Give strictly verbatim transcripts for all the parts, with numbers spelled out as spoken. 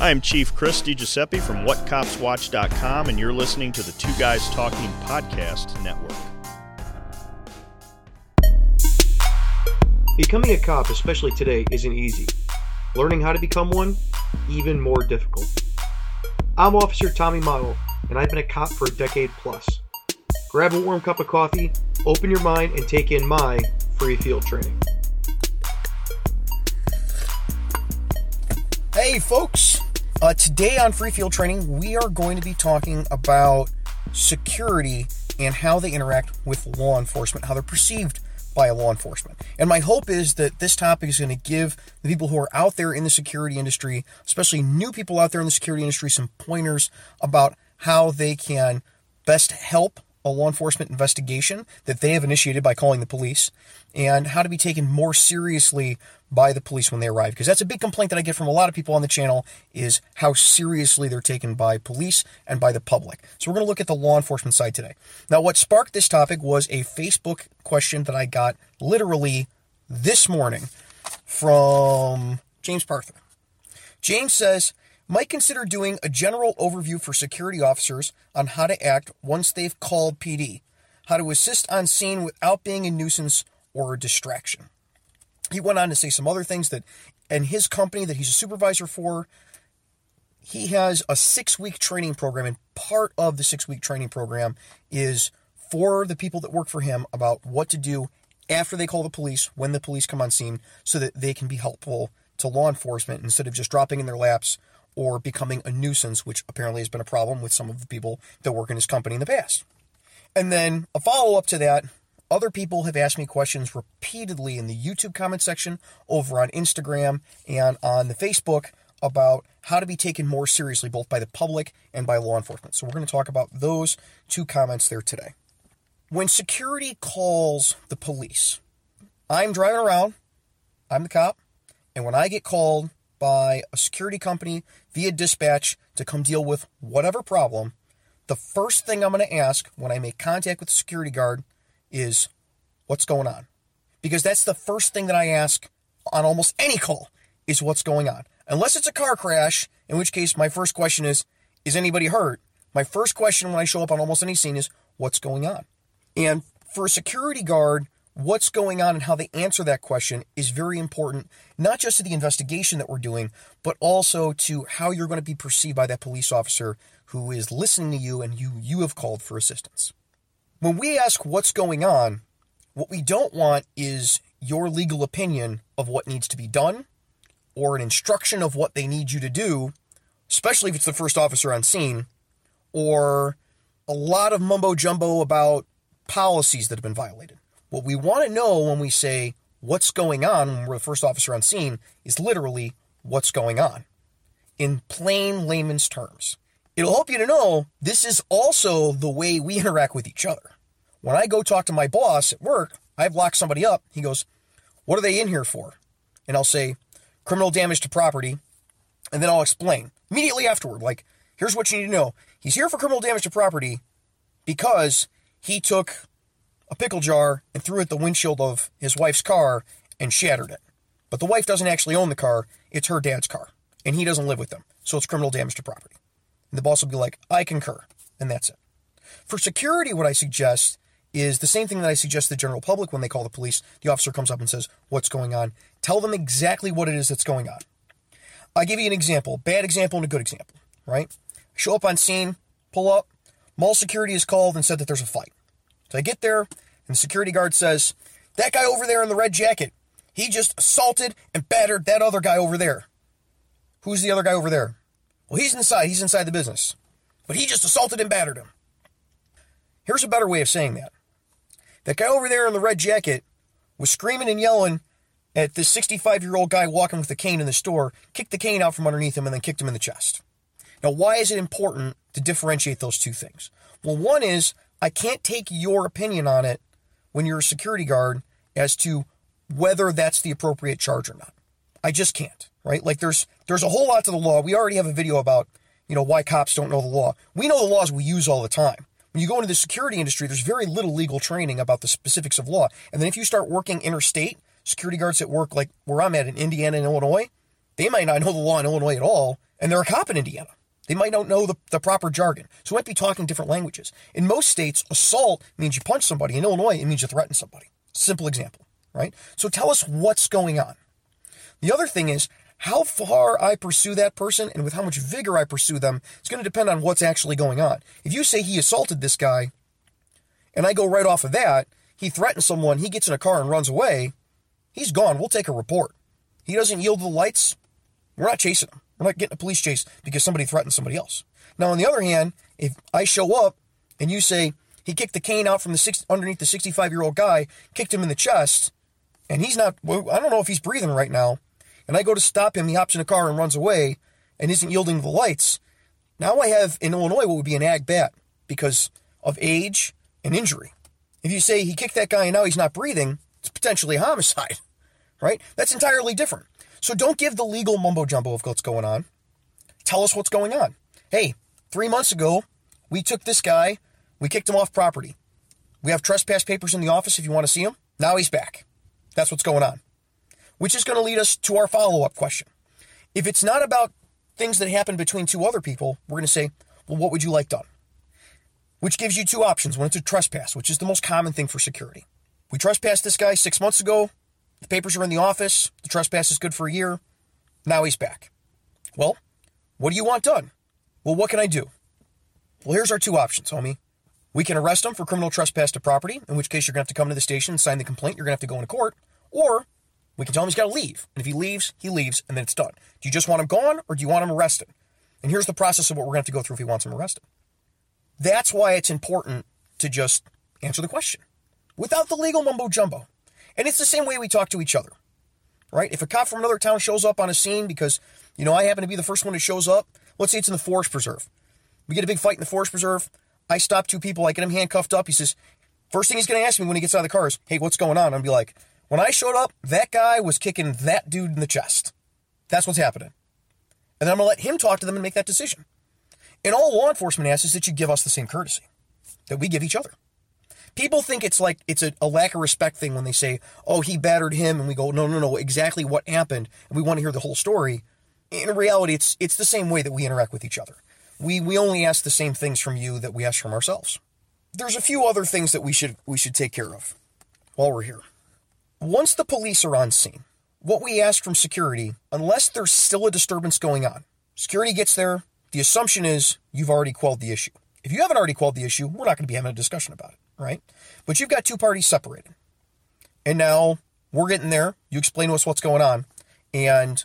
I'm Chief Chris DiGiuseppe from What Cops Watch dot com, and you're listening to the Two Guys Talking Podcast Network. Becoming a cop, especially today, isn't easy. Learning how to become one, even more difficult. I'm Officer Tommy Model, and I've been a cop for a decade plus. Grab a warm cup of coffee, open your mind, and take in my free field training. Hey folks, uh, today on Free Field Training, we are going to be talking about security and how they interact with law enforcement, how they're perceived by law enforcement. And my hope is that this topic is going to give the people who are out there in the security industry, especially new people out there in the security industry, some pointers about how they can best help a law enforcement investigation that they have initiated by calling the police, and how to be taken more seriously by the police when they arrive. Because that's a big complaint that I get from a lot of people on the channel, is how seriously they're taken by police and by the public. So we're going to look at the law enforcement side today. Now, what sparked this topic was a Facebook question that I got literally this morning from James Parther. James says, might consider doing a general overview for security officers on how to act once they've called P D, how to assist on scene without being a nuisance or a distraction. He went on to say some other things that, in his company that he's a supervisor for, he has a six-week training program, and part of the six-week training program is for the people that work for him about what to do after they call the police, when the police come on scene, so that they can be helpful to law enforcement instead of just dropping in their laps or becoming a nuisance, which apparently has been a problem with some of the people that work in his company in the past. And then a follow-up to that, other people have asked me questions repeatedly in the YouTube comment section, over on Instagram, and on the Facebook about how to be taken more seriously, both by the public and by law enforcement. So we're going to talk about those two comments there today. When security calls the police, I'm driving around, I'm the cop, and when I get called by a security company via dispatch to come deal with whatever problem, the first thing I'm going to ask when I make contact with the security guard is, what's going on? Because that's the first thing that I ask on almost any call, is what's going on. Unless it's a car crash, in which case my first question is, is anybody hurt? My first question when I show up on almost any scene is, what's going on? And for a security guard, what's going on and how they answer that question is very important, not just to the investigation that we're doing, but also to how you're going to be perceived by that police officer who is listening to you and you you have called for assistance. When we ask what's going on, what we don't want is your legal opinion of what needs to be done or an instruction of what they need you to do, especially if it's the first officer on scene, or a lot of mumbo-jumbo about policies that have been violated. What we want to know when we say what's going on when we're the first officer on scene is literally what's going on in plain layman's terms. It'll help you to know this is also the way we interact with each other. When I go talk to my boss at work, I've locked somebody up. He goes, what are they in here for? And I'll say, criminal damage to property. And then I'll explain immediately afterward, like, here's what you need to know. He's here for criminal damage to property because he took a pickle jar and threw it at the windshield of his wife's car and shattered it. But the wife doesn't actually own the car. It's her dad's car, and he doesn't live with them. So it's criminal damage to property. And the boss will be like, I concur, and that's it. For security, what I suggest is the same thing that I suggest to the general public when they call the police. The officer comes up and says, what's going on? Tell them exactly what it is that's going on. I'll give you an example, bad example and a good example, right? Show up on scene, pull up. Mall security is called and said that there's a fight. So I get there, and the security guard says, that guy over there in the red jacket, he just assaulted and battered that other guy over there. Who's the other guy over there? Well, he's inside. He's inside the business. But he just assaulted and battered him. Here's a better way of saying that. That guy over there in the red jacket was screaming and yelling at this sixty-five-year-old guy walking with a cane in the store, kicked the cane out from underneath him, and then kicked him in the chest. Now, why is it important to differentiate those two things? Well, one is, I can't take your opinion on it when you're a security guard as to whether that's the appropriate charge or not. I just can't, right? Like there's there's a whole lot to the law. We already have a video about, you know, why cops don't know the law. We know the laws we use all the time. When you go into the security industry, there's very little legal training about the specifics of law. And then if you start working interstate, security guards that work like where I'm at in Indiana and Illinois, they might not know the law in Illinois at all, and they're a cop in Indiana. They might not know the, the proper jargon, so we might be talking different languages. In most states, assault means you punch somebody. In Illinois, it means you threaten somebody. Simple example, right? So tell us what's going on. The other thing is, how far I pursue that person and with how much vigor I pursue them, it's going to depend on what's actually going on. If you say he assaulted this guy, and I go right off of that, he threatens someone, he gets in a car and runs away, he's gone. We'll take a report. He doesn't yield to the lights, we're not chasing him. We're not getting a police chase because somebody threatened somebody else. Now, on the other hand, if I show up and you say he kicked the cane out from the six, underneath the sixty-five-year-old guy, kicked him in the chest, and he's not, well, I don't know if he's breathing right now, and I go to stop him, he hops in a car and runs away and isn't yielding to the lights, now I have in Illinois what would be an ag bat because of age and injury. If you say he kicked that guy and now he's not breathing, it's potentially homicide, right? That's entirely different. So don't give the legal mumbo-jumbo of what's going on. Tell us what's going on. Hey, three months ago, we took this guy, we kicked him off property. We have trespass papers in the office if you want to see him. Now he's back. That's what's going on. Which is going to lead us to our follow-up question. If it's not about things that happened between two other people, we're going to say, well, what would you like done? Which gives you two options when it's a trespass, which is the most common thing for security. We trespassed this guy six months ago. The papers are in the office. The trespass is good for a year. Now he's back. Well, what do you want done? Well, what can I do? Well, here's our two options, homie. We can arrest him for criminal trespass to property, in which case you're going to have to come to the station and sign the complaint. You're going to have to go into court. Or we can tell him he's got to leave. And if he leaves, he leaves, and then it's done. Do you just want him gone, or do you want him arrested? And here's the process of what we're going to have to go through if he wants him arrested. That's why it's important to just answer the question without the legal mumbo-jumbo. And it's the same way we talk to each other, right? If a cop from another town shows up on a scene because, you know, I happen to be the first one that shows up. Let's say it's in the forest preserve. We get a big fight in the forest preserve. I stop two people. I get him handcuffed up. He says, first thing he's going to ask me when he gets out of the car is, hey, what's going on? I'm going to be like, when I showed up, that guy was kicking that dude in the chest. That's what's happening. And then I'm going to let him talk to them and make that decision. And all law enforcement asks is that you give us the same courtesy that we give each other. People think it's like it's a, a lack of respect thing when they say, oh, he battered him, and we go, no, no, no, exactly what happened, and we want to hear the whole story. In reality, it's it's the same way that we interact with each other. We we only ask the same things from you that we ask from ourselves. There's a few other things that we should we should take care of while we're here. Once the police are on scene, what we ask from security, unless there's still a disturbance going on, security gets there, the assumption is you've already quelled the issue. If you haven't already quelled the issue, we're not going to be having a discussion about it. Right? But you've got two parties separated. And now we're getting there. You explain to us what's going on. And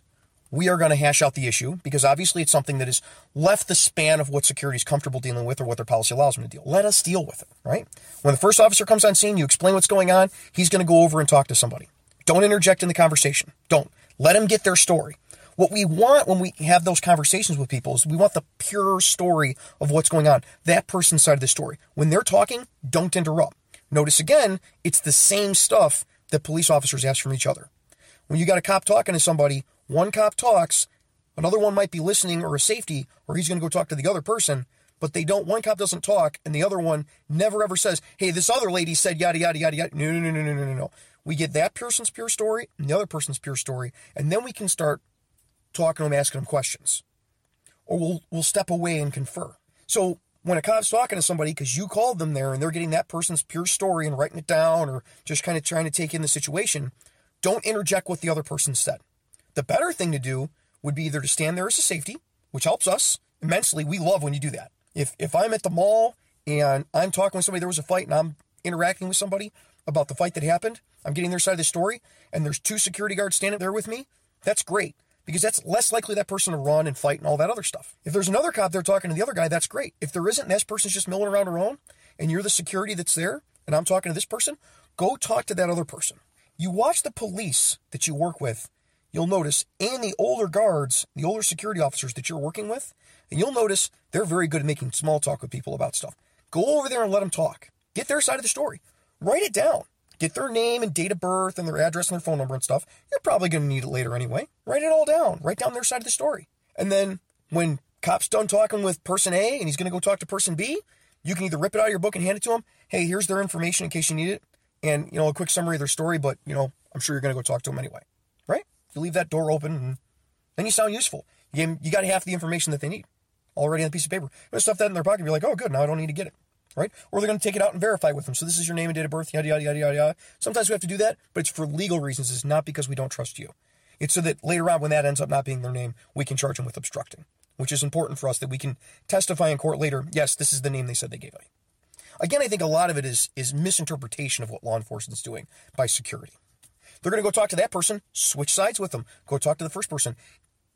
we are going to hash out the issue because obviously it's something that has left the span of what security is comfortable dealing with or what their policy allows them to deal. Let us deal with it, right? When the first officer comes on scene, you explain what's going on. He's going to go over and talk to somebody. Don't interject in the conversation. Don't. Let them get their story. What we want when we have those conversations with people is we want the pure story of what's going on, that person's side of the story. When they're talking, don't interrupt. Notice again, it's the same stuff that police officers ask from each other. When you got a cop talking to somebody, one cop talks, another one might be listening or a safety, or he's going to go talk to the other person, but they don't, one cop doesn't talk, and the other one never ever says, hey, this other lady said yada, yada, yada, yada. No, no, no, no, no, no, no, no. We get that person's pure story and the other person's pure story, and then we can start talking to them, asking them questions, or we'll we'll step away and confer. So when a cop's talking to somebody because you called them there and they're getting that person's pure story and writing it down or just kind of trying to take in the situation, don't interject what the other person said. The better thing to do would be either to stand there as a safety, which helps us immensely. We love when you do that. If if I'm at the mall and I'm talking with somebody, there was a fight and I'm interacting with somebody about the fight that happened, I'm getting their side of the story, and there's two security guards standing there with me, that's great. Because that's less likely that person to run and fight and all that other stuff. If there's another cop there talking to the other guy, that's great. If there isn't, and this person's just milling around her own, and you're the security that's there, and I'm talking to this person, go talk to that other person. You watch the police that you work with, you'll notice, and the older guards, the older security officers that you're working with, and you'll notice they're very good at making small talk with people about stuff. Go over there and let them talk. Get their side of the story. Write it down. Get their name and date of birth and their address and their phone number and stuff. You're probably going to need it later anyway. Write it all down. Write down their side of the story. And then when cop's done talking with person A and he's going to go talk to person B, you can either rip it out of your book and hand it to him. Hey, here's their information in case you need it. And, you know, a quick summary of their story, but, you know, I'm sure you're going to go talk to them anyway. Right? You leave that door open and then you sound useful. You, you got half the information that they need already on a piece of paper. You're going to stuff that in their pocket. You're like, oh, good, now I don't need to get it, right? Or they're going to take it out and verify with them. So this is your name and date of birth, yada, yada, yada, yada, yada. Sometimes we have to do that, but it's for legal reasons. It's not because we don't trust you. It's so that later on, when that ends up not being their name, we can charge them with obstructing, which is important for us that we can testify in court later, yes, this is the name they said they gave you. Again, I think a lot of it is is misinterpretation of what law enforcement is doing by security. They're going to go talk to that person, switch sides with them, go talk to the first person,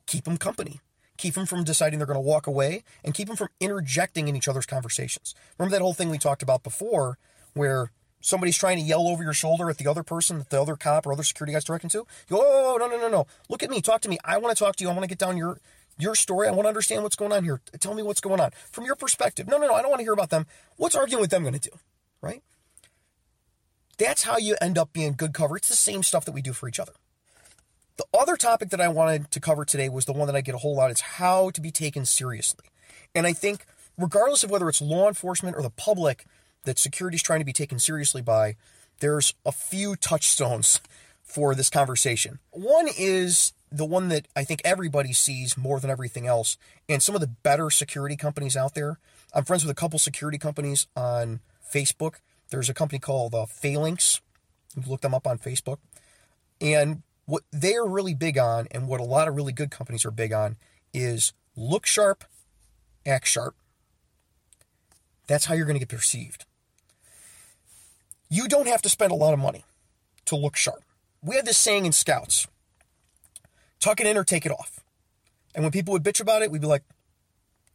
keep them company, keep them from deciding they're going to walk away, and keep them from interjecting in each other's conversations. Remember that whole thing we talked about before where somebody's trying to yell over your shoulder at the other person that the other cop or other security guy's directing to? You go, oh, no, no, no, no. Look at me. Talk to me. I want to talk to you. I want to get down your... Your story, I want to understand what's going on here. Tell me what's going on. From your perspective. No, no, no, I don't want to hear about them. What's arguing with them going to do, right? That's how you end up being good cover. It's the same stuff that we do for each other. The other topic that I wanted to cover today was the one that I get a whole lot. It's how to be taken seriously. And I think regardless of whether it's law enforcement or the public that security is trying to be taken seriously by, there's a few touchstones for this conversation. One is... the one that I think everybody sees more than everything else, and some of the better security companies out there. I'm friends with a couple security companies on Facebook. There's a company called uh, Phalanx. You can look them up on Facebook. And what they're really big on, and what a lot of really good companies are big on, is look sharp, act sharp. That's how you're going to get perceived. You don't have to spend a lot of money to look sharp. We had this saying in Scouts: tuck it in or take it off. And when people would bitch about it, we'd be like,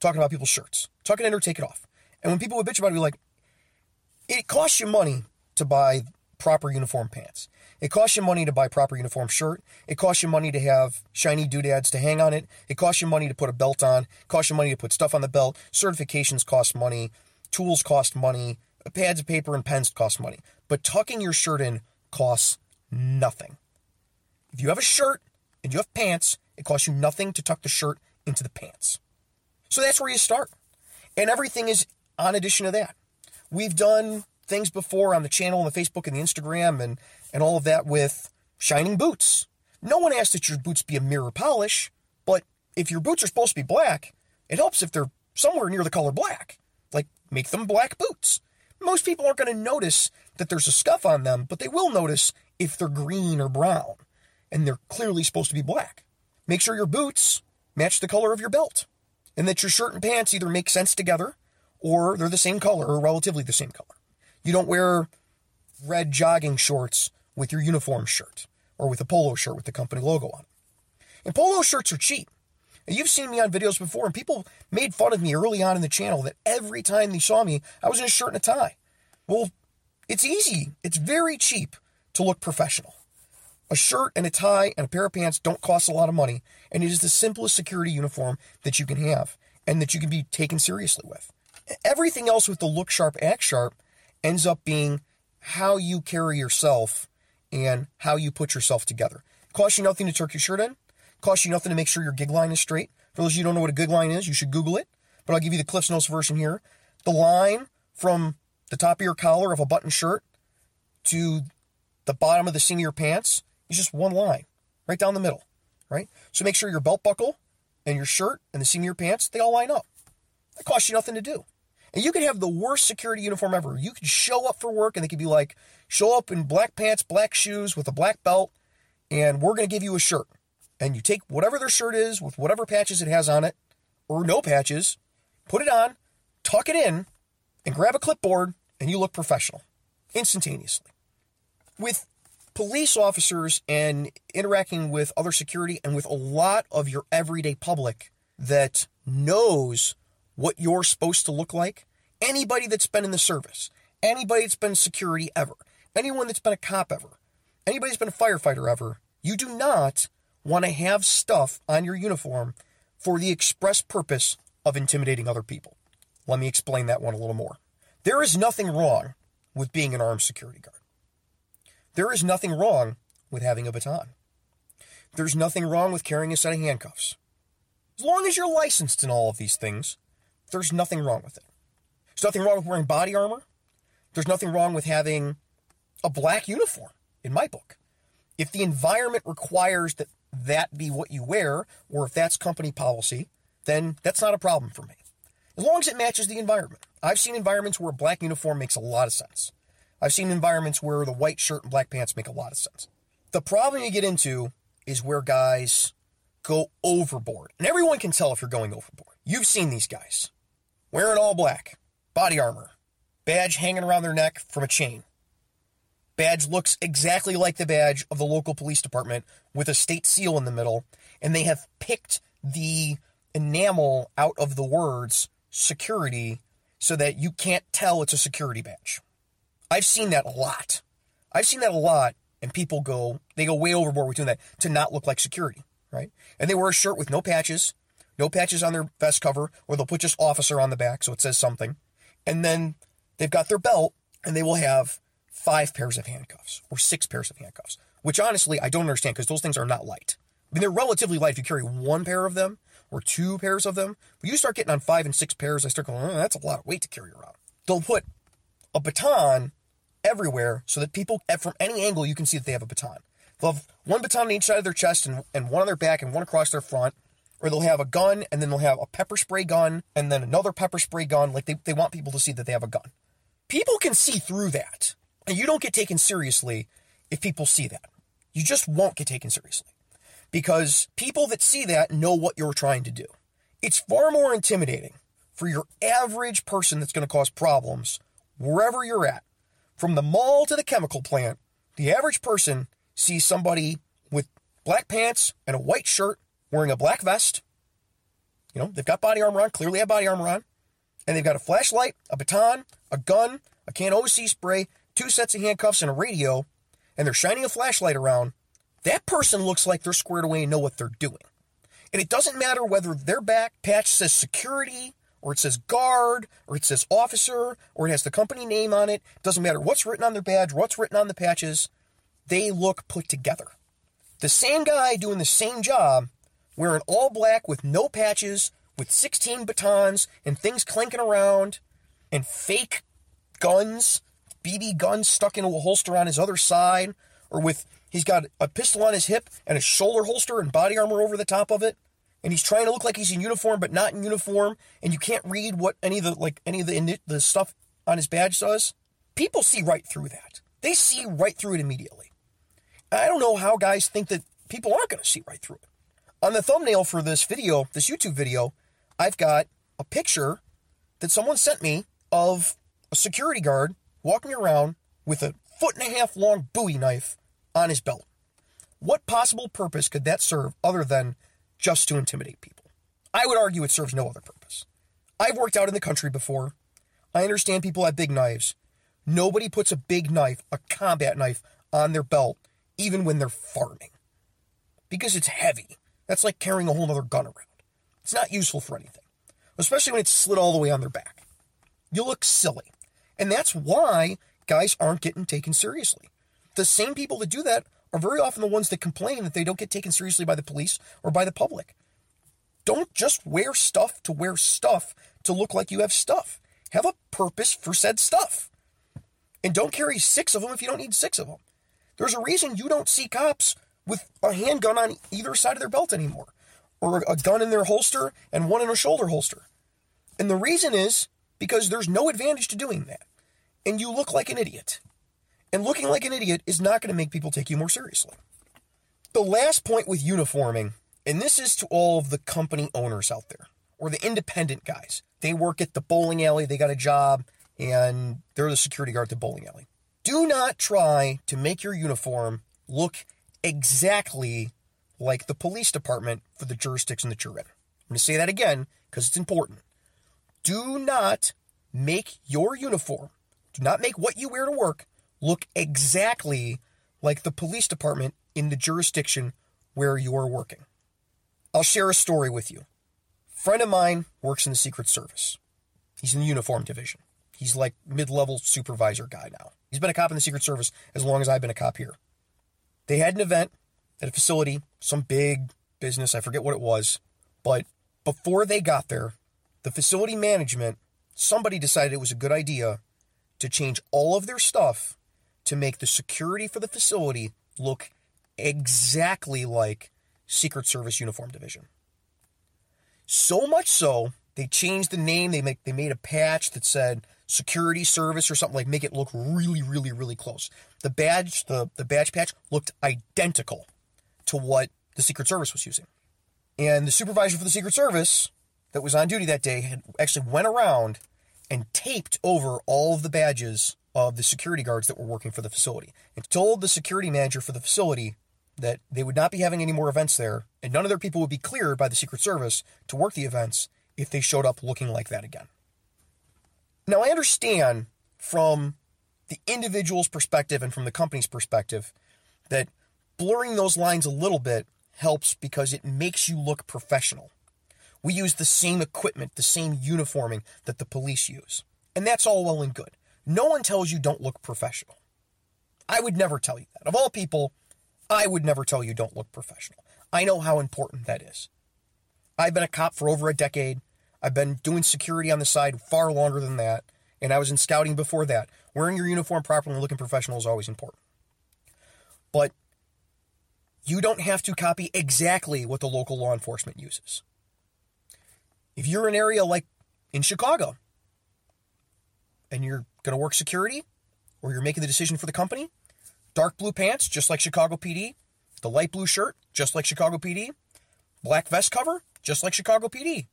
talking about people's shirts. Tuck it in or take it off. And when people would bitch about it, we'd be like, it costs you money to buy proper uniform pants. It costs you money to buy proper uniform shirt. It costs you money to have shiny doodads to hang on it. It costs you money to put a belt on. It costs you money to put stuff on the belt. Certifications cost money. Tools cost money. Pads of paper and pens cost money. But tucking your shirt in costs nothing. If you have a shirt and you have pants, it costs you nothing to tuck the shirt into the pants. So that's where you start. And everything is on addition to that. We've done things before on the channel, and the Facebook, and the Instagram, and, and all of that with shining boots. No one asks that your boots be a mirror polish, but if your boots are supposed to be black, it helps if they're somewhere near the color black. Like, make them black boots. Most people aren't going to notice that there's a scuff on them, but they will notice if they're green or brown. And they're clearly supposed to be black. Make sure your boots match the color of your belt, and that your shirt and pants either make sense together, or they're the same color, or relatively the same color. You don't wear red jogging shorts with your uniform shirt, or with a polo shirt with the company logo on it. And polo shirts are cheap. And you've seen me on videos before, and people made fun of me early on in the channel that every time they saw me, I was in a shirt and a tie. Well, it's easy. It's very cheap to look professional. A shirt and a tie and a pair of pants don't cost a lot of money, and it is the simplest security uniform that you can have and that you can be taken seriously with. Everything else with the look sharp, act sharp ends up being how you carry yourself and how you put yourself together. It costs you nothing to tuck your shirt in. It costs you nothing to make sure your gig line is straight. For those of you who don't know what a gig line is, you should Google it, but I'll give you the Cliff's Notes version here. The line from the top of your collar of a button shirt to the bottom of the seam of your pants, it's just one line, right down the middle, right? So make sure your belt buckle and your shirt and the seam of your pants, they all line up. That costs you nothing to do. And you can have the worst security uniform ever. You can show up for work and they could be like, show up in black pants, black shoes with a black belt, and we're going to give you a shirt. And you take whatever their shirt is with whatever patches it has on it, or no patches, put it on, tuck it in, and grab a clipboard, and you look professional instantaneously. With police officers and interacting with other security and with a lot of your everyday public that knows what you're supposed to look like. Anybody that's been in the service, anybody that's been security ever, anyone that's been a cop ever, anybody that's been a firefighter ever, you do not want to have stuff on your uniform for the express purpose of intimidating other people. Let me explain that one a little more. There is nothing wrong with being an armed security guard. There is nothing wrong with having a baton. There's nothing wrong with carrying a set of handcuffs. As long as you're licensed in all of these things, there's nothing wrong with it. There's nothing wrong with wearing body armor. There's nothing wrong with having a black uniform, in my book. If the environment requires that that be what you wear, or if that's company policy, then that's not a problem for me. As long as it matches the environment. I've seen environments where a black uniform makes a lot of sense. I've seen environments where the white shirt and black pants make a lot of sense. The problem you get into is where guys go overboard. And everyone can tell if you're going overboard. You've seen these guys. Wearing all black. Body armor. Badge hanging around their neck from a chain. Badge looks exactly like the badge of the local police department with a state seal in the middle. And they have picked the enamel out of the words security so that you can't tell it's a security badge. I've seen that a lot. I've seen that a lot, and people go, they go way overboard with doing that to not look like security, right? And they wear a shirt with no patches, no patches on their vest cover, or they'll put just officer on the back so it says something. And then they've got their belt, and they will have five pairs of handcuffs or six pairs of handcuffs, which honestly I don't understand because those things are not light. I mean, they're relatively light if you carry one pair of them or two pairs of them. But you start getting on five and six pairs, I start going, oh, that's a lot of weight to carry around. They'll put a baton everywhere so that people, from any angle, you can see that they have a baton. They'll have one baton on each side of their chest and, and one on their back and one across their front. Or they'll have a gun, and then they'll have a pepper spray gun, and then another pepper spray gun. Like, they, they want people to see that they have a gun. People can see through that. And you don't get taken seriously if people see that. You just won't get taken seriously. Because people that see that know what you're trying to do. It's far more intimidating for your average person that's going to cause problems wherever you're at. From the mall to the chemical plant, the average person sees somebody with black pants and a white shirt wearing a black vest. You know, they've got body armor on, clearly have body armor on. And they've got a flashlight, a baton, a gun, a can of O C spray, two sets of handcuffs, and a radio. And they're shining a flashlight around. That person looks like they're squared away and know what they're doing. And it doesn't matter whether their back patch says security, or it says guard, or it says officer, or it has the company name on it. It doesn't matter what's written on their badge, what's written on the patches. They look put together. The same guy doing the same job, wearing all black with no patches, with sixteen batons, and things clanking around, and fake guns, B B guns stuck into a holster on his other side, or with, he's got a pistol on his hip, and a shoulder holster and body armor over the top of it. And he's trying to look like he's in uniform, but not in uniform. And you can't read what any of the like any of the the stuff on his badge says. People see right through that. They see right through it immediately. And I don't know how guys think that people aren't going to see right through it. On the thumbnail for this video, this YouTube video, I've got a picture that someone sent me of a security guard walking around with a foot and a half long Bowie knife on his belt. What possible purpose could that serve other than just to intimidate people? I would argue it serves no other purpose. I've worked out in the country before. I understand people have big knives. Nobody puts a big knife, a combat knife, on their belt, even when they're farming. Because it's heavy. That's like carrying a whole other gun around. It's not useful for anything. Especially when it's slid all the way on their back. You look silly. And that's why guys aren't getting taken seriously. The same people that do that are very often the ones that complain that they don't get taken seriously by the police or by the public. Don't just wear stuff to wear stuff to look like you have stuff. Have a purpose for said stuff. And don't carry six of them if you don't need six of them. There's a reason you don't see cops with a handgun on either side of their belt anymore, or a gun in their holster and one in a shoulder holster. And the reason is because there's no advantage to doing that. And you look like an idiot. And looking like an idiot is not going to make people take you more seriously. The last point with uniforming, and this is to all of the company owners out there, or the independent guys. They work at the bowling alley, they got a job, and they're the security guard at the bowling alley. Do not try to make your uniform look exactly like the police department for the jurisdiction that you're in. I'm going to say that again because it's important. Do not make your uniform, do not make what you wear to work, look exactly like the police department in the jurisdiction where you are working. I'll share a story with you. A friend of mine works in the Secret Service. He's in the uniform division. He's like mid-level supervisor guy now. He's been a cop in the Secret Service as long as I've been a cop here. They had an event at a facility, some big business, I forget what it was, but before they got there, the facility management, somebody decided it was a good idea to change all of their stuff to make the security for the facility look exactly like Secret Service Uniform Division. So much so, they changed the name. They make, they made a patch that said Security Service or something, like make it look really, really, really close. The badge, the, the badge patch looked identical to what the Secret Service was using. And the supervisor for the Secret Service that was on duty that day had actually went around and taped over all of the badges of the security guards that were working for the facility and told the security manager for the facility that they would not be having any more events there and none of their people would be cleared by the Secret Service to work the events if they showed up looking like that again. Now, I understand from the individual's perspective and from the company's perspective that blurring those lines a little bit helps because it makes you look professional. We use the same equipment, the same uniforming that the police use. And that's all well and good. No one tells you don't look professional. I would never tell you that. Of all people, I would never tell you don't look professional. I know how important that is. I've been a cop for over a decade. I've been doing security on the side far longer than that. And I was in scouting before that. Wearing your uniform properly and looking professional is always important. But you don't have to copy exactly what the local law enforcement uses. If you're in an area like in Chicago and you're going to work security or you're making the decision for the company, dark blue pants, just like Chicago P D, the light blue shirt, just like Chicago P D, black vest cover, just like Chicago P D,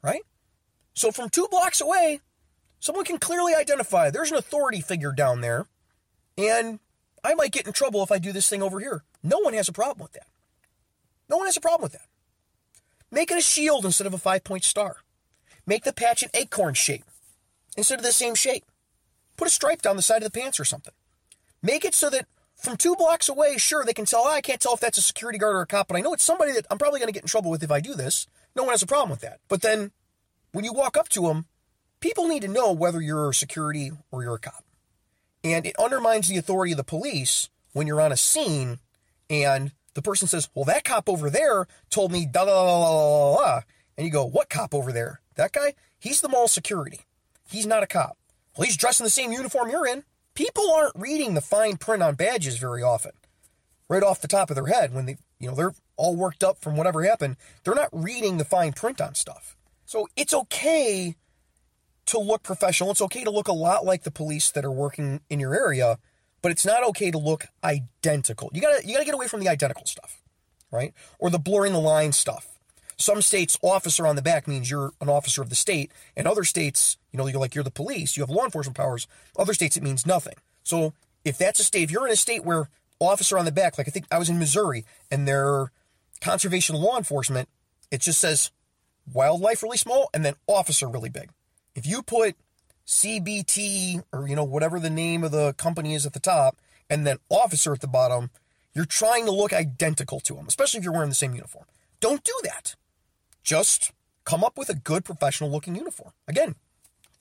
right? So from two blocks away, someone can clearly identify there's an authority figure down there and I might get in trouble if I do this thing over here. No one has a problem with that. No one has a problem with that. Make it a shield instead of a five-point star. Make the patch an acorn shape instead of the same shape. Put a stripe down the side of the pants or something. Make it so that from two blocks away, sure, they can tell, oh, I can't tell if that's a security guard or a cop, but I know it's somebody that I'm probably going to get in trouble with if I do this. No one has a problem with that. But then when you walk up to them, people need to know whether you're security or you're a cop. And it undermines the authority of the police when you're on a scene and the person says, well, that cop over there told me da da da da da da. And you go, what cop over there? That guy? He's the mall security. He's not a cop. Well, he's dressed in the same uniform you're in. People aren't reading the fine print on badges very often, right off the top of their head when they, you know, they're all worked up from whatever happened. They're not reading the fine print on stuff. So it's okay to look professional. It's okay to look a lot like the police that are working in your area, but it's not okay to look identical. You gotta you gotta get away from the identical stuff, right? Or the blurring the line stuff. Some states, officer on the back means you're an officer of the state, and other states, you know, you're like you're the police, you have law enforcement powers. Other states, it means nothing. So if that's a state, if you're in a state where officer on the back, like I think I was in Missouri, and their conservation law enforcement, it just says wildlife really small and then officer really big. If you put C B T or, you know, whatever the name of the company is at the top and then officer at the bottom, you're trying to look identical to them, especially if you're wearing the same uniform. Don't do that. Just come up with a good professional looking uniform. Again,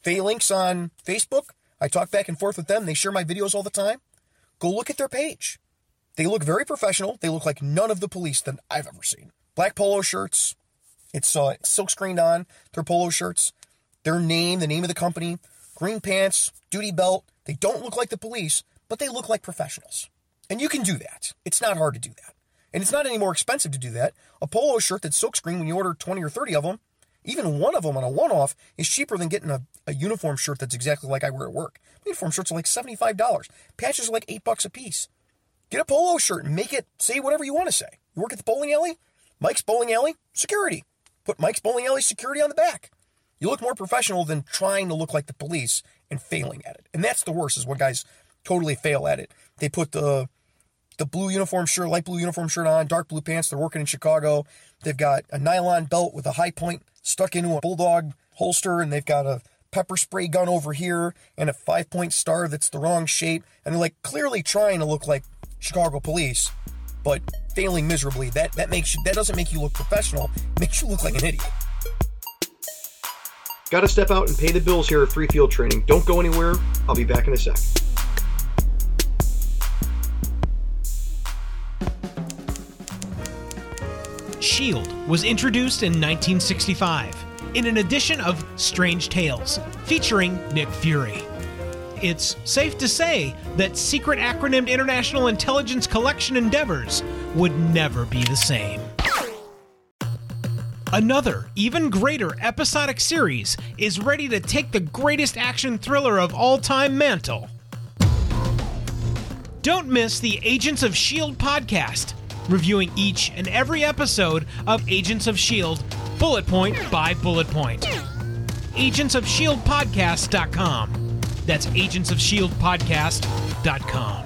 Phalanx on Facebook. I talk back and forth with them. They share my videos all the time. Go look at their page. They look very professional. They look like none of the police that I've ever seen. Black polo shirts. It's uh, silk screened on. Their polo shirts. Their name, the name of the company, green pants, duty belt. They don't look like the police, but they look like professionals. And you can do that. It's not hard to do that. And it's not any more expensive to do that. A polo shirt that's silkscreen, when you order twenty or thirty of them, even one of them on a one-off is cheaper than getting a, a uniform shirt that's exactly like I wear at work. Uniform shirts are like seventy-five dollars. Patches are like eight bucks a piece. Get a polo shirt and make it say whatever you want to say. You work at the bowling alley? Mike's Bowling Alley? Security. Put Mike's Bowling Alley security on the back. You look more professional than trying to look like the police and failing at it. And that's the worst, is when guys totally fail at it. They put the the blue uniform shirt, light blue uniform shirt on, dark blue pants. They're working in Chicago. They've got a nylon belt with a high point stuck into a bulldog holster, and they've got a pepper spray gun over here and a five-point star that's the wrong shape. And they're like clearly trying to look like Chicago police, but failing miserably. That that makes you, that doesn't make you look professional. It makes you look like an idiot. Got to step out and pay the bills here at Free Field Training. Don't go anywhere. I'll be back in a sec. S H I E L D was introduced in nineteen sixty-five in an edition of Strange Tales featuring Nick Fury. It's safe to say that secret acronymed International Intelligence Collection endeavors would never be the same. Another, even greater episodic series is ready to take the greatest action thriller of all time mantle. Don't miss the Agents of S H I E L D podcast, reviewing each and every episode of Agents of S H I E L D, bullet point by bullet point. agents of shield podcast dot com. That's agents of shield podcast dot com.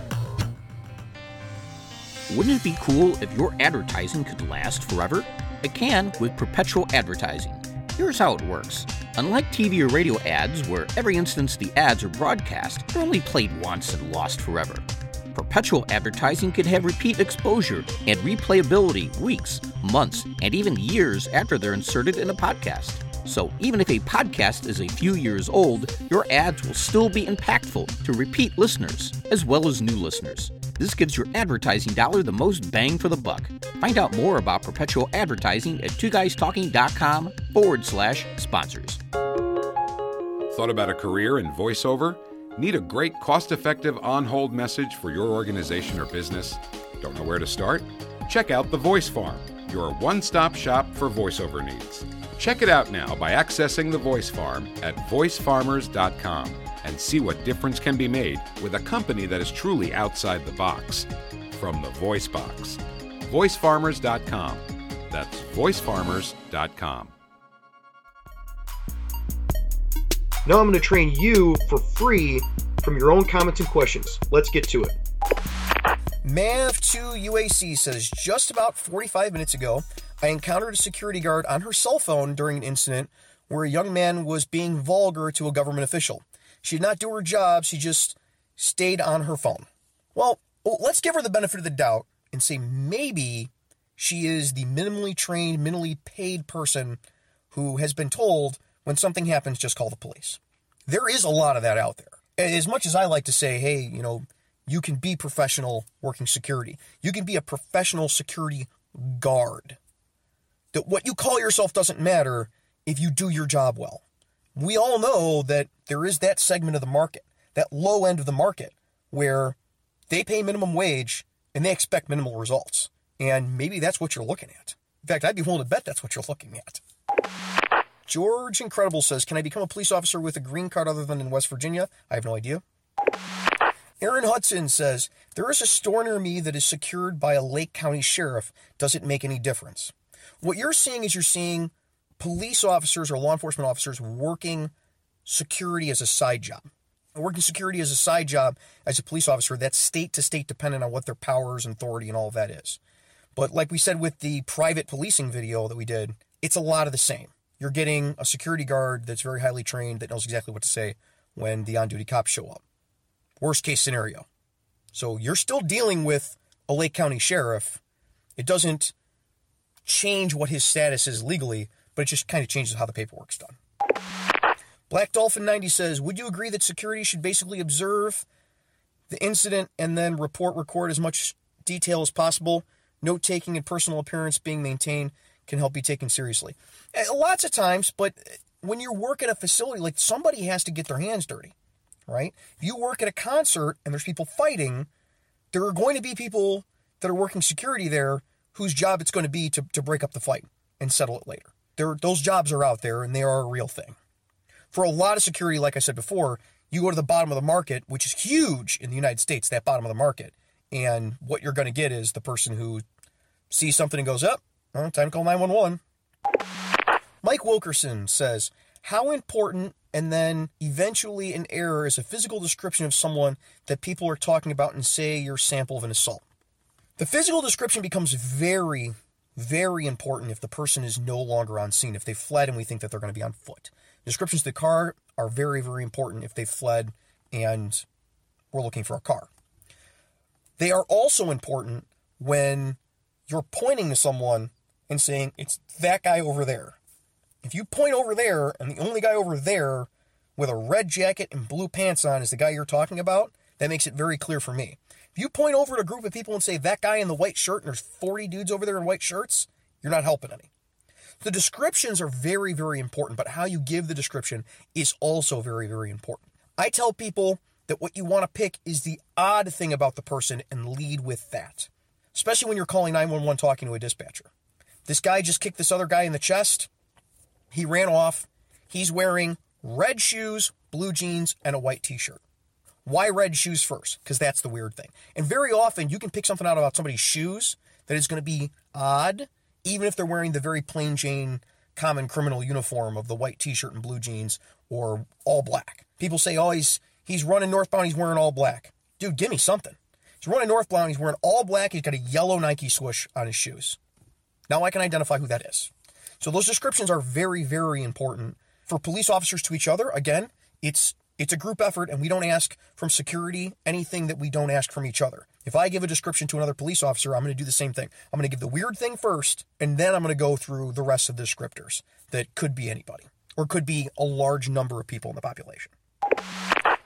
Wouldn't it be cool if your advertising could last forever? It can with Perpetual Advertising. Here's how it works. Unlike T V or radio ads, where every instance the ads are broadcast, they're only played once and lost forever. Perpetual Advertising can have repeat exposure and replayability weeks, months, and even years after they're inserted in a podcast. So even if a podcast is a few years old, your ads will still be impactful to repeat listeners, as well as new listeners. This gives your advertising dollar the most bang for the buck. Find out more about Perpetual Advertising at two guys talking dot com forward slash sponsors. Thought about a career in voiceover? Need a great, cost-effective, on-hold message for your organization or business? Don't know where to start? Check out The Voice Farm, your one-stop shop for voiceover needs. Check it out now by accessing The Voice Farm at voice farmers dot com and see what difference can be made with a company that is truly outside the box. From The Voice Box, voice farmers dot com. That's voice farmers dot com. Now I'm going to train you for free from your own comments and questions. Let's get to it. Mav two U A C says, just about forty-five minutes ago, I encountered a security guard on her cell phone during an incident where a young man was being vulgar to a government official. She did not do her job. She just stayed on her phone. Well, let's give her the benefit of the doubt and say maybe she is the minimally trained, minimally paid person who has been told, when something happens, just call the police. There is a lot of that out there. As much as I like to say, hey, you know, you can be professional working security. You can be a professional security guard. That what you call yourself doesn't matter if you do your job well. We all know that there is that segment of the market, that low end of the market, where they pay minimum wage and they expect minimal results. And maybe that's what you're looking at. In fact, I'd be willing to bet that's what you're looking at. George Incredible says, can I become a police officer with a green card other than in West Virginia? I have no idea. Aaron Hudson says, there is a store near me that is secured by a Lake County Sheriff. Does it make any difference? What you're seeing is you're seeing police officers or law enforcement officers working security as a side job. Working security as a side job as a police officer, that's state to state dependent on what their powers and authority and all of that is. But like we said with the private policing video that we did, it's a lot of the same. You're getting a security guard that's very highly trained that knows exactly what to say when the on-duty cops show up. Worst case scenario. So you're still dealing with a Lake County sheriff. It doesn't change what his status is legally, but it just kind of changes how the paperwork's done. Black Dolphin ninety says, would you agree that security should basically observe the incident and then report, record as much detail as possible? Note-taking and personal appearance being maintained can help be taken seriously. Lots of times, but when you work at a facility, like somebody has to get their hands dirty, right? If you work at a concert and there's people fighting, there are going to be people that are working security there whose job it's going to be to, to break up the fight and settle it later. There, those jobs are out there and they are a real thing. For a lot of security, like I said before, you go to the bottom of the market, which is huge in the United States, that bottom of the market. And what you're going to get is the person who sees something and goes up, well, time to call nine one one. Mike Wilkerson says, how important and then eventually an error is a physical description of someone that people are talking about and say your sample of an assault? The physical description becomes very, very important if the person is no longer on scene, if they fled and we think that they're going to be on foot. Descriptions of the car are very, very important if they fled and we're looking for a car. They are also important when you're pointing to someone and saying, it's that guy over there. If you point over there, and the only guy over there with a red jacket and blue pants on is the guy you're talking about, that makes it very clear for me. If you point over to a group of people and say, that guy in the white shirt, and there's forty dudes over there in white shirts, you're not helping any. The descriptions are very, very important, but how you give the description is also very, very important. I tell people that what you want to pick is the odd thing about the person and lead with that. Especially when you're calling nine one one talking to a dispatcher. This guy just kicked this other guy in the chest. He ran off. He's wearing red shoes, blue jeans, and a white t-shirt. Why red shoes first? Because that's the weird thing. And very often, you can pick something out about somebody's shoes that is going to be odd, even if they're wearing the very plain Jane common criminal uniform of the white t-shirt and blue jeans or all black. People say, oh, he's, he's running northbound, he's wearing all black. Dude, give me something. He's running northbound, he's wearing all black, he's got a yellow Nike swoosh on his shoes. Now I can identify who that is. So those descriptions are very, very important for police officers to each other. Again, it's it's a group effort, and we don't ask from security anything that we don't ask from each other. If I give a description to another police officer, I'm going to do the same thing. I'm going to give the weird thing first, and then I'm going to go through the rest of the descriptors that could be anybody or could be a large number of people in the population.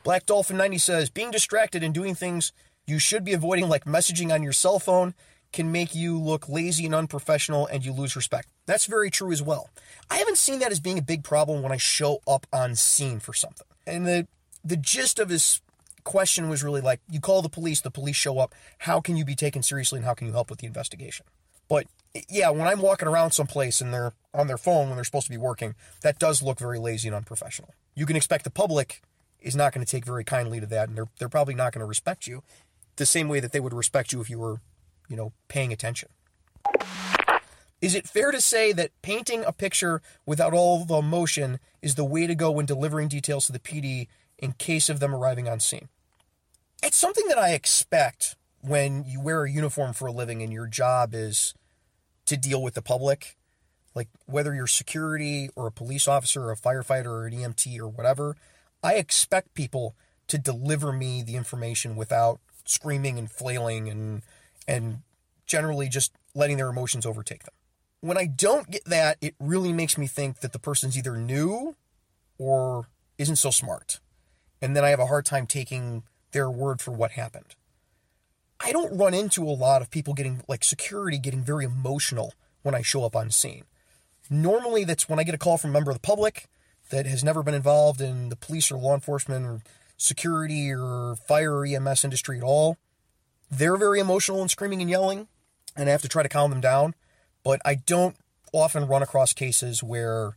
Black Dolphin ninety says, being distracted and doing things you should be avoiding, like messaging on your cell phone, can make you look lazy and unprofessional, and you lose respect. That's very true as well. I haven't seen that as being a big problem when I show up on scene for something. And the the gist of his question was really like, you call the police, the police show up, how can you be taken seriously and how can you help with the investigation? But yeah, when I'm walking around someplace and they're on their phone when they're supposed to be working, that does look very lazy and unprofessional. You can expect the public is not going to take very kindly to that, and they're they're probably not going to respect you the same way that they would respect you if you were, you know, paying attention. Is it fair to say that painting a picture without all the emotion is the way to go when delivering details to the P D in case of them arriving on scene? It's something that I expect when you wear a uniform for a living and your job is to deal with the public, like whether you're security or a police officer or a firefighter or an E M T or whatever. I expect people to deliver me the information without screaming and flailing and and generally just letting their emotions overtake them. When I don't get that, it really makes me think that the person's either new or isn't so smart. And then I have a hard time taking their word for what happened. I don't run into a lot of people getting, like security, getting very emotional when I show up on scene. Normally that's when I get a call from a member of the public that has never been involved in the police or law enforcement or security or fire or E M S industry at all. They're very emotional and screaming and yelling, and I have to try to calm them down. But I don't often run across cases where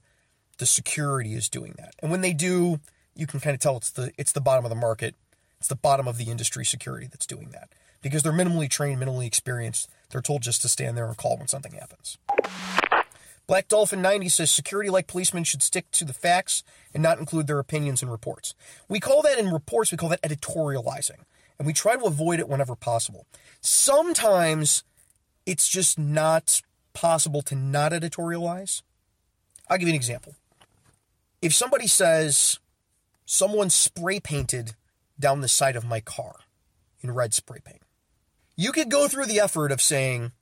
the security is doing that. And when they do, you can kind of tell it's the it's the bottom of the market. It's the bottom of the industry security that's doing that. Because they're minimally trained, minimally experienced. They're told just to stand there and call when something happens. Black Dolphin ninety says, security like policemen should stick to the facts and not include their opinions in reports. We call that in reports, we call that editorializing. And we try to avoid it whenever possible. Sometimes it's just not possible to not editorialize. I'll give you an example. If somebody says, someone spray painted down the side of my car in red spray paint, you could go through the effort of saying,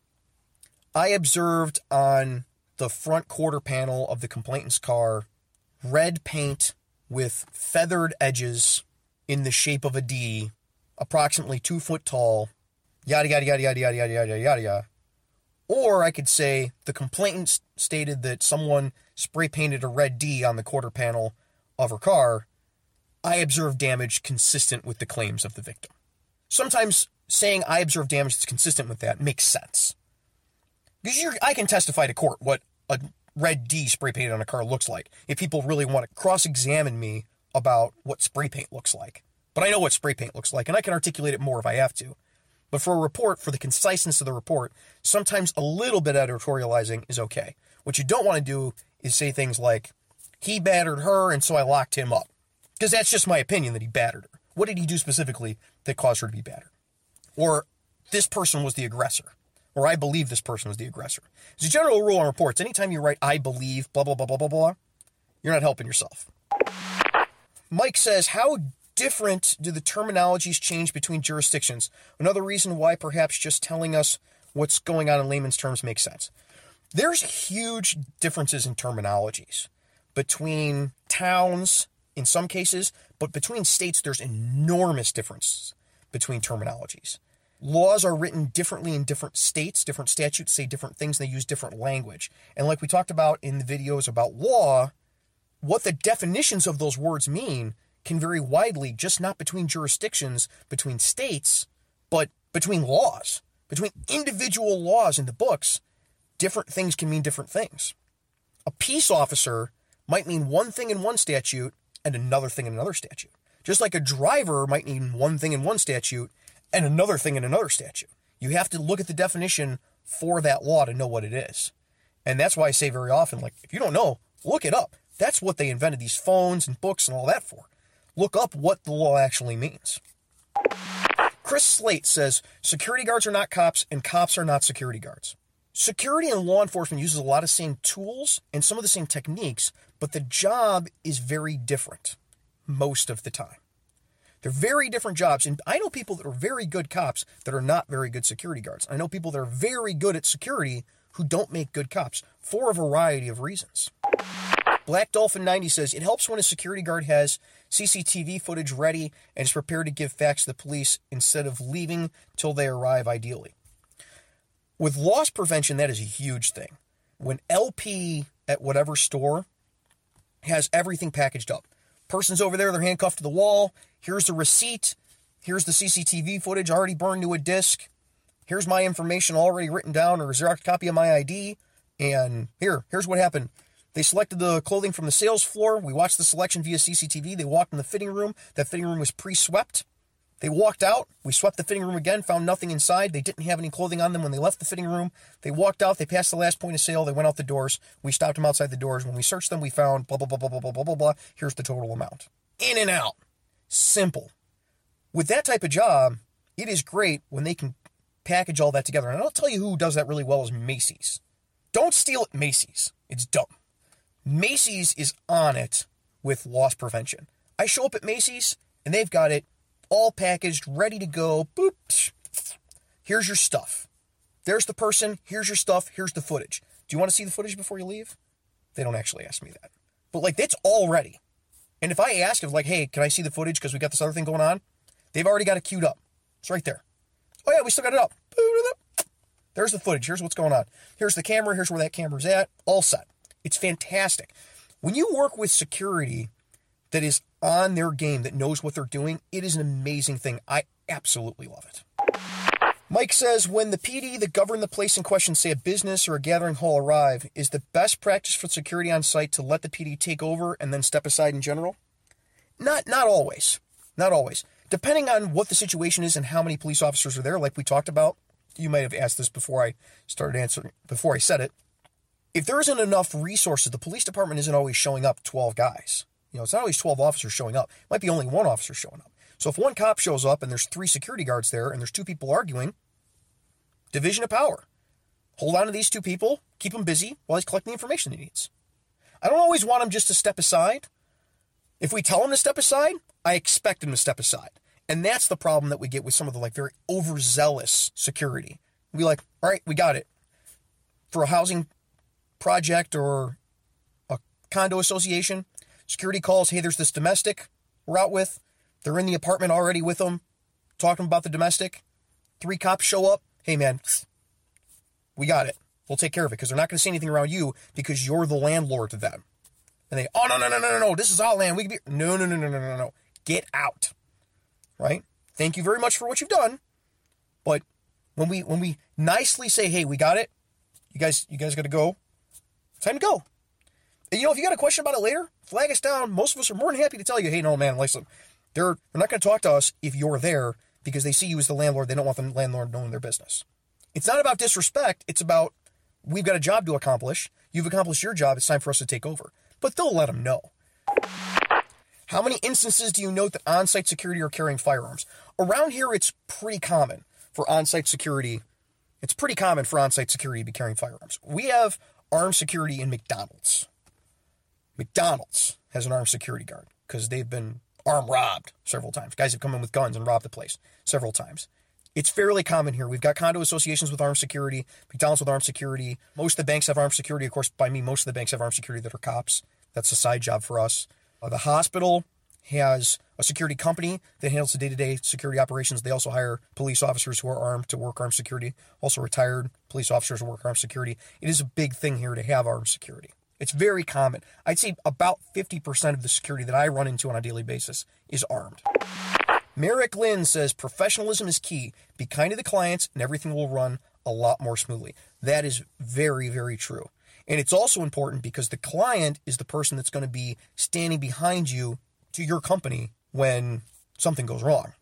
I observed on the front quarter panel of the complainant's car red paint with feathered edges in the shape of a D, approximately two foot tall, yada, yada, yada, yada, yada, yada, yada, yada, yada. Or I could say the complainant stated that someone spray painted a red D on the quarter panel of her car. I observed damage consistent with the claims of the victim. Sometimes saying I observed damage that's consistent with that makes sense. Because you're, I can testify to court what a red D spray painted on a car looks like if people really want to cross-examine me about what spray paint looks like. But I know what spray paint looks like, and I can articulate it more if I have to. But for a report, for the conciseness of the report, sometimes a little bit editorializing is okay. What you don't want to do is say things like, he battered her and so I locked him up. Because that's just my opinion that he battered her. What did he do specifically that caused her to be battered? Or this person was the aggressor. Or I believe this person was the aggressor. As a general rule on reports, anytime you write, I believe, blah, blah, blah, blah, blah, blah, you're not helping yourself. Mike says, how different do the terminologies change between jurisdictions? Another reason why perhaps just telling us what's going on in layman's terms makes sense. There's huge differences in terminologies between towns in some cases, but between states there's enormous differences between terminologies. Laws are written differently in different states. Different statutes say different things. They use different language. And like we talked about in the videos about law, what the definitions of those words mean can vary widely, just not between jurisdictions, between states, but between laws, between individual laws in the books. different things can mean different things. A peace officer might mean one thing in one statute and another thing in another statute. Just like a driver might mean one thing in one statute and another thing in another statute. You have to look at the definition for that law to know what it is. And that's why I say very often, like, if you don't know, look it up. That's what they invented these phones and books and all that for. Look up what the law actually means. Chris Slate says, security guards are not cops and cops are not security guards. Security and law enforcement uses a lot of the same tools and some of the same techniques, but the job is very different most of the time. They're very different jobs, and I know people that are very good cops that are not very good security guards. I know people that are very good at security who don't make good cops for a variety of reasons. Black Dolphin ninety says, it helps when a security guard has C C T V footage ready and is prepared to give facts to the police instead of leaving till they arrive, ideally. With loss prevention, that is a huge thing. When L P at whatever store has everything packaged up, person's over there, they're handcuffed to the wall, here's the receipt, here's the C C T V footage already burned to a disc, here's my information already written down or a Xerox copy of my I D, and here, here's what happened. They selected the clothing from the sales floor. We watched the selection via C C T V. They walked in the fitting room. That fitting room was pre-swept. They walked out. We swept the fitting room again, found nothing inside. They didn't have any clothing on them when they left the fitting room. They walked out. They passed the last point of sale. They went out the doors. We stopped them outside the doors. When we searched them, we found blah, blah, blah, blah, blah, blah, blah, blah, blah. Here's the total amount. In and out. Simple. With that type of job, it is great when they can package all that together. And I'll tell you who does that really well is Macy's. Don't steal at Macy's. It's dumb. Macy's is on it with loss prevention. I show up at Macy's, and they've got it all packaged, ready to go. Boop. Here's your stuff. There's the person. Here's your stuff. Here's the footage. Do you want to see the footage before you leave? They don't actually ask me that. But, like, that's all ready. And if I ask, if like, hey, can I see the footage because we got this other thing going on? They've already got it queued up. It's right there. Oh, yeah, we still got it up. There's the footage. Here's what's going on. Here's the camera. Here's where that camera's at. All set. It's fantastic. When you work with security that is on their game, that knows what they're doing, it is an amazing thing. I absolutely love it. Mike says, when the P D that govern the place in question, say a business or a gathering hall, arrive, is the best practice for security on site to let the P D take over and then step aside in general? Not, not always. Not always. Depending on what the situation is and how many police officers are there, like we talked about, you might have asked this before I started answering, before I said it. If there isn't enough resources, the police department isn't always showing up twelve guys. You know, it's not always twelve officers showing up. It might be only one officer showing up. So if one cop shows up and there's three security guards there and there's two people arguing, division of power. Hold on to these two people, keep them busy while he's collecting the information he needs. I don't always want him just to step aside. If we tell him to step aside, I expect him to step aside. And that's the problem that we get with some of the like very overzealous security. We like, all right, we got it. For a housing project or a condo association, security calls, hey, there's this domestic we're out with. They're in the apartment already with them, talking about the domestic. Three cops show up. Hey, man, we got it. We'll take care of it because they're not going to say anything around you because you're the landlord to them. And they, oh, no, no, no, no, no, no. This is our land. We can be, no, no, no, no, no, no, no. Get out, right? Thank you very much for what you've done. But when we when we nicely say, hey, we got it, you guys, you guys got to go. Time to go. And, you know, if you got a question about it later, flag us down. Most of us are more than happy to tell you, hey, no, man, listen, they're, they're not going to talk to us if you're there because they see you as the landlord. They don't want the landlord knowing their business. It's not about disrespect. It's about we've got a job to accomplish. You've accomplished your job. It's time for us to take over. But they'll let them know. How many instances do you note that on-site security are carrying firearms? Around here, it's pretty common for on-site security. It's pretty common for on-site security to be carrying firearms. We have armed security in McDonald's. McDonald's has an armed security guard because they've been armed robbed several times. Guys have come in with guns and robbed the place several times. It's fairly common here. We've got condo associations with armed security, McDonald's with armed security. Most of the banks have armed security. Of course, by me, most of the banks have armed security that are cops. That's a side job for us. Uh, the hospital has a security company that handles the day-to-day security operations. They also hire police officers who are armed to work armed security, also retired police officers who work armed security. It is a big thing here to have armed security. It's very common. I'd say about fifty percent of the security that I run into on a daily basis is armed. Merrick Lynn says, professionalism is key. Be kind to the clients and everything will run a lot more smoothly. That is very, very true. And it's also important because the client is the person that's going to be standing behind you to your company when something goes wrong.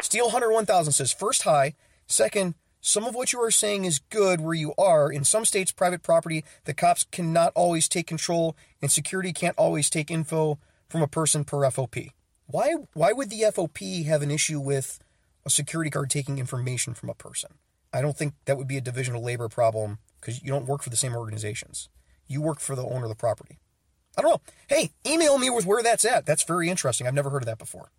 Steel Hunter one thousand says, first, hi. Second, some of what you are saying is good where you are. In some states, private property, the cops cannot always take control and security can't always take info from a person per F O P. Why, why would the F O P have an issue with a security guard taking information from a person? I don't think that would be a division of labor problem because you don't work for the same organizations. You work for the owner of the property. I don't know. Hey, email me with where that's at. That's very interesting. I've never heard of that before.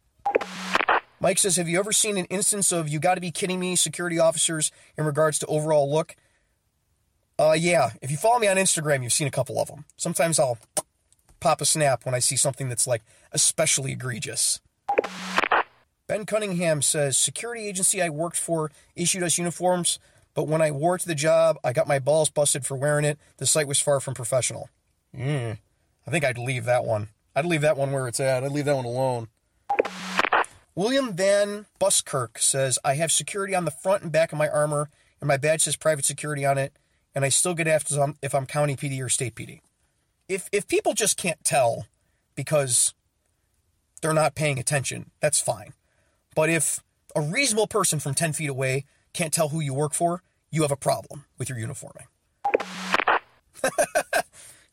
Mike says, have you ever seen an instance of, you got to be kidding me, security officers in regards to overall look? Uh, yeah. If you follow me on Instagram, you've seen a couple of them. Sometimes I'll pop a snap when I see something that's like especially egregious. Ben Cunningham says, security agency I worked for issued us uniforms, but when I wore it to the job, I got my balls busted for wearing it. The site was far from professional. Mm, I think I'd leave that one. I'd leave that one where it's at. I'd leave that one alone. William Van Buskirk says, I have security on the front and back of my armor, and my badge says private security on it, and I still get after some if I'm county P D or state P D. If if people just can't tell because they're not paying attention, that's fine. But if a reasonable person from ten feet away can't tell who you work for, you have a problem with your uniforming.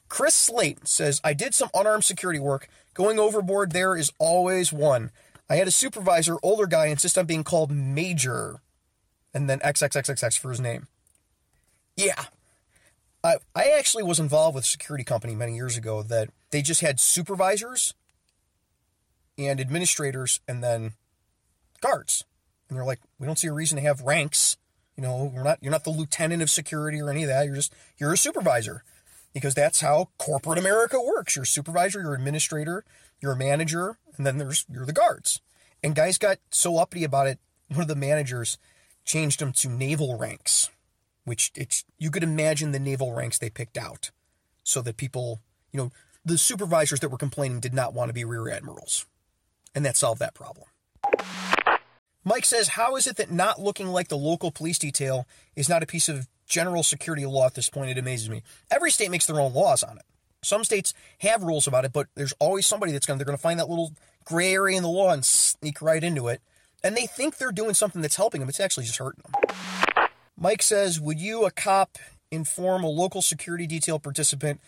Chris Slate says, I did some unarmed security work. Going overboard there is always one. I had a supervisor, older guy, insist on being called Major, and then XXXXX for his name. Yeah. I I actually was involved with a security company many years ago that they just had supervisors and administrators and then guards. And they're like, we don't see a reason to have ranks. You know, we're not, you're not the lieutenant of security or any of that. You're just, you're a supervisor because that's how corporate America works. You're a supervisor, you're an administrator, you're a manager, and then there's, you're the guards. And guys got so uppity about it. One of the managers changed them to naval ranks, which it's, you could imagine the naval ranks they picked out so that people, you know, the supervisors that were complaining did not want to be rear admirals. And that solved that problem. Mike says, how is it that not looking like the local police detail is not a piece of general security law at this point? It amazes me. Every state makes their own laws on it. Some states have rules about it, but there's always somebody that's going to, they're going to find that little gray area in the law and sneak right into it. And they think they're doing something that's helping them. It's actually just hurting them. Mike says, would you, a cop, inform a local security detail participant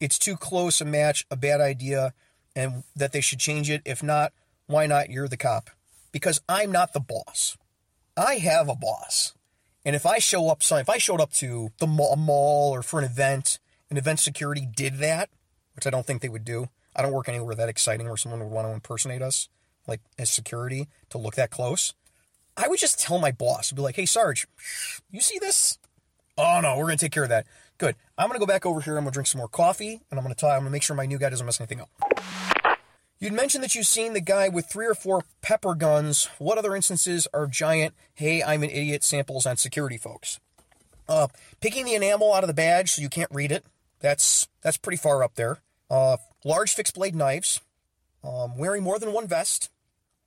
it's too close a match, a bad idea, and that they should change it? If not, why not? You're the cop. Because I'm not the boss. I have a boss. And if I show up, if I showed up to the mall or for an event, and event security did that, which I don't think they would do. I don't work anywhere that exciting where someone would want to impersonate us, like as security, to look that close. I would just tell my boss, I'd be like, hey, Sarge, you see this? Oh, no, we're going to take care of that. Good. I'm going to go back over here. I'm going to drink some more coffee, and I'm going to tell, I'm going to make sure my new guy doesn't mess anything up. You'd mentioned that you've seen the guy with three or four pepper guns. What other instances are giant, hey, I'm an idiot samples on security folks? Uh, picking the enamel out of the badge so you can't read it. That's that's pretty far up there. Uh, large fixed blade knives. Um, wearing more than one vest.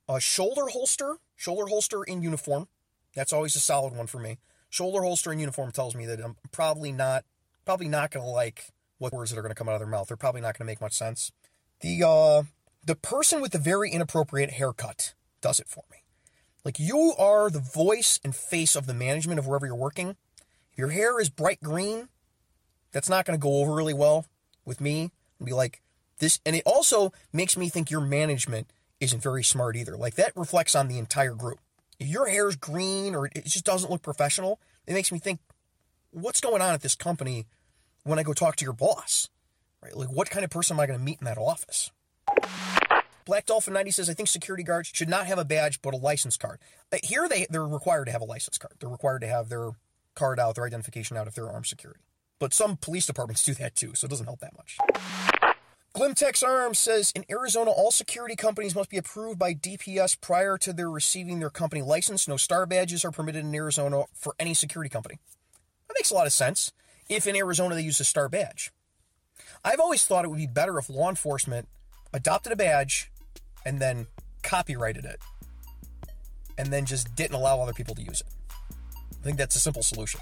A shoulder holster. Shoulder holster in uniform. That's always a solid one for me. Shoulder holster in uniform tells me that I'm probably not, probably not going to like what words that are going to come out of their mouth. They're probably not going to make much sense. The, uh... The person with the very inappropriate haircut does it for me. Like, you are the voice and face of the management of wherever you're working. If your hair is bright green, that's not going to go over really well with me. I'd be like, this, and it also makes me think your management isn't very smart either. Like, that reflects on the entire group. If your hair's green or it just doesn't look professional, it makes me think, what's going on at this company when I go talk to your boss? Right? Like, what kind of person am I going to meet in that office? Black Dolphin ninety says, I think security guards should not have a badge, but a license card. Here, they, they're required to have a license card. They're required to have their card out, their identification out if they're armed security. But some police departments do that too, so it doesn't help that much. Glimtex Arms says, in Arizona, all security companies must be approved by D P S prior to their receiving their company license. No star badges are permitted in Arizona for any security company. That makes a lot of sense if in Arizona they use a star badge. I've always thought it would be better if law enforcement adopted a badge, and then copyrighted it, and then just didn't allow other people to use it. I think that's a simple solution.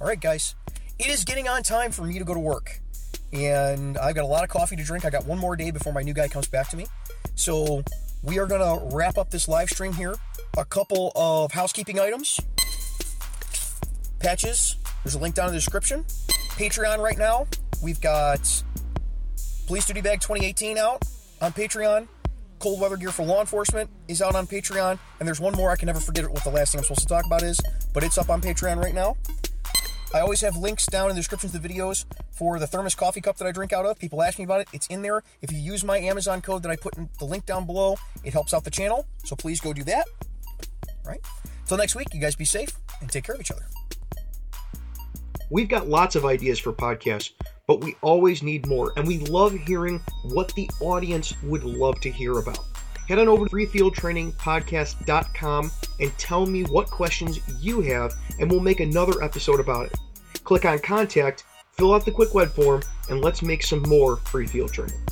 All right, guys, it is getting on time for me to go to work, and I've got a lot of coffee to drink. I got one more day before my new guy comes back to me. So we are going to wrap up this live stream here. A couple of housekeeping items. Patches. There's a link down in the description. Patreon right now. We've got Police Duty Bag twenty eighteen out on Patreon. Cold Weather Gear for Law Enforcement is out on Patreon. And there's one more. I can never forget what the last thing I'm supposed to talk about is. But it's up on Patreon right now. I always have links down in the description to the videos for the thermos coffee cup that I drink out of. People ask me about it. It's in there. If you use my Amazon code that I put in the link down below, it helps out the channel. So please go do that. All right. Till next week, you guys be safe and take care of each other. We've got lots of ideas for podcasts, but we always need more. And we love hearing what the audience would love to hear about. Head on over to free field training podcast dot com and tell me what questions you have, and we'll make another episode about it. Click on Contact, fill out the quick web form, and let's make some more free field training.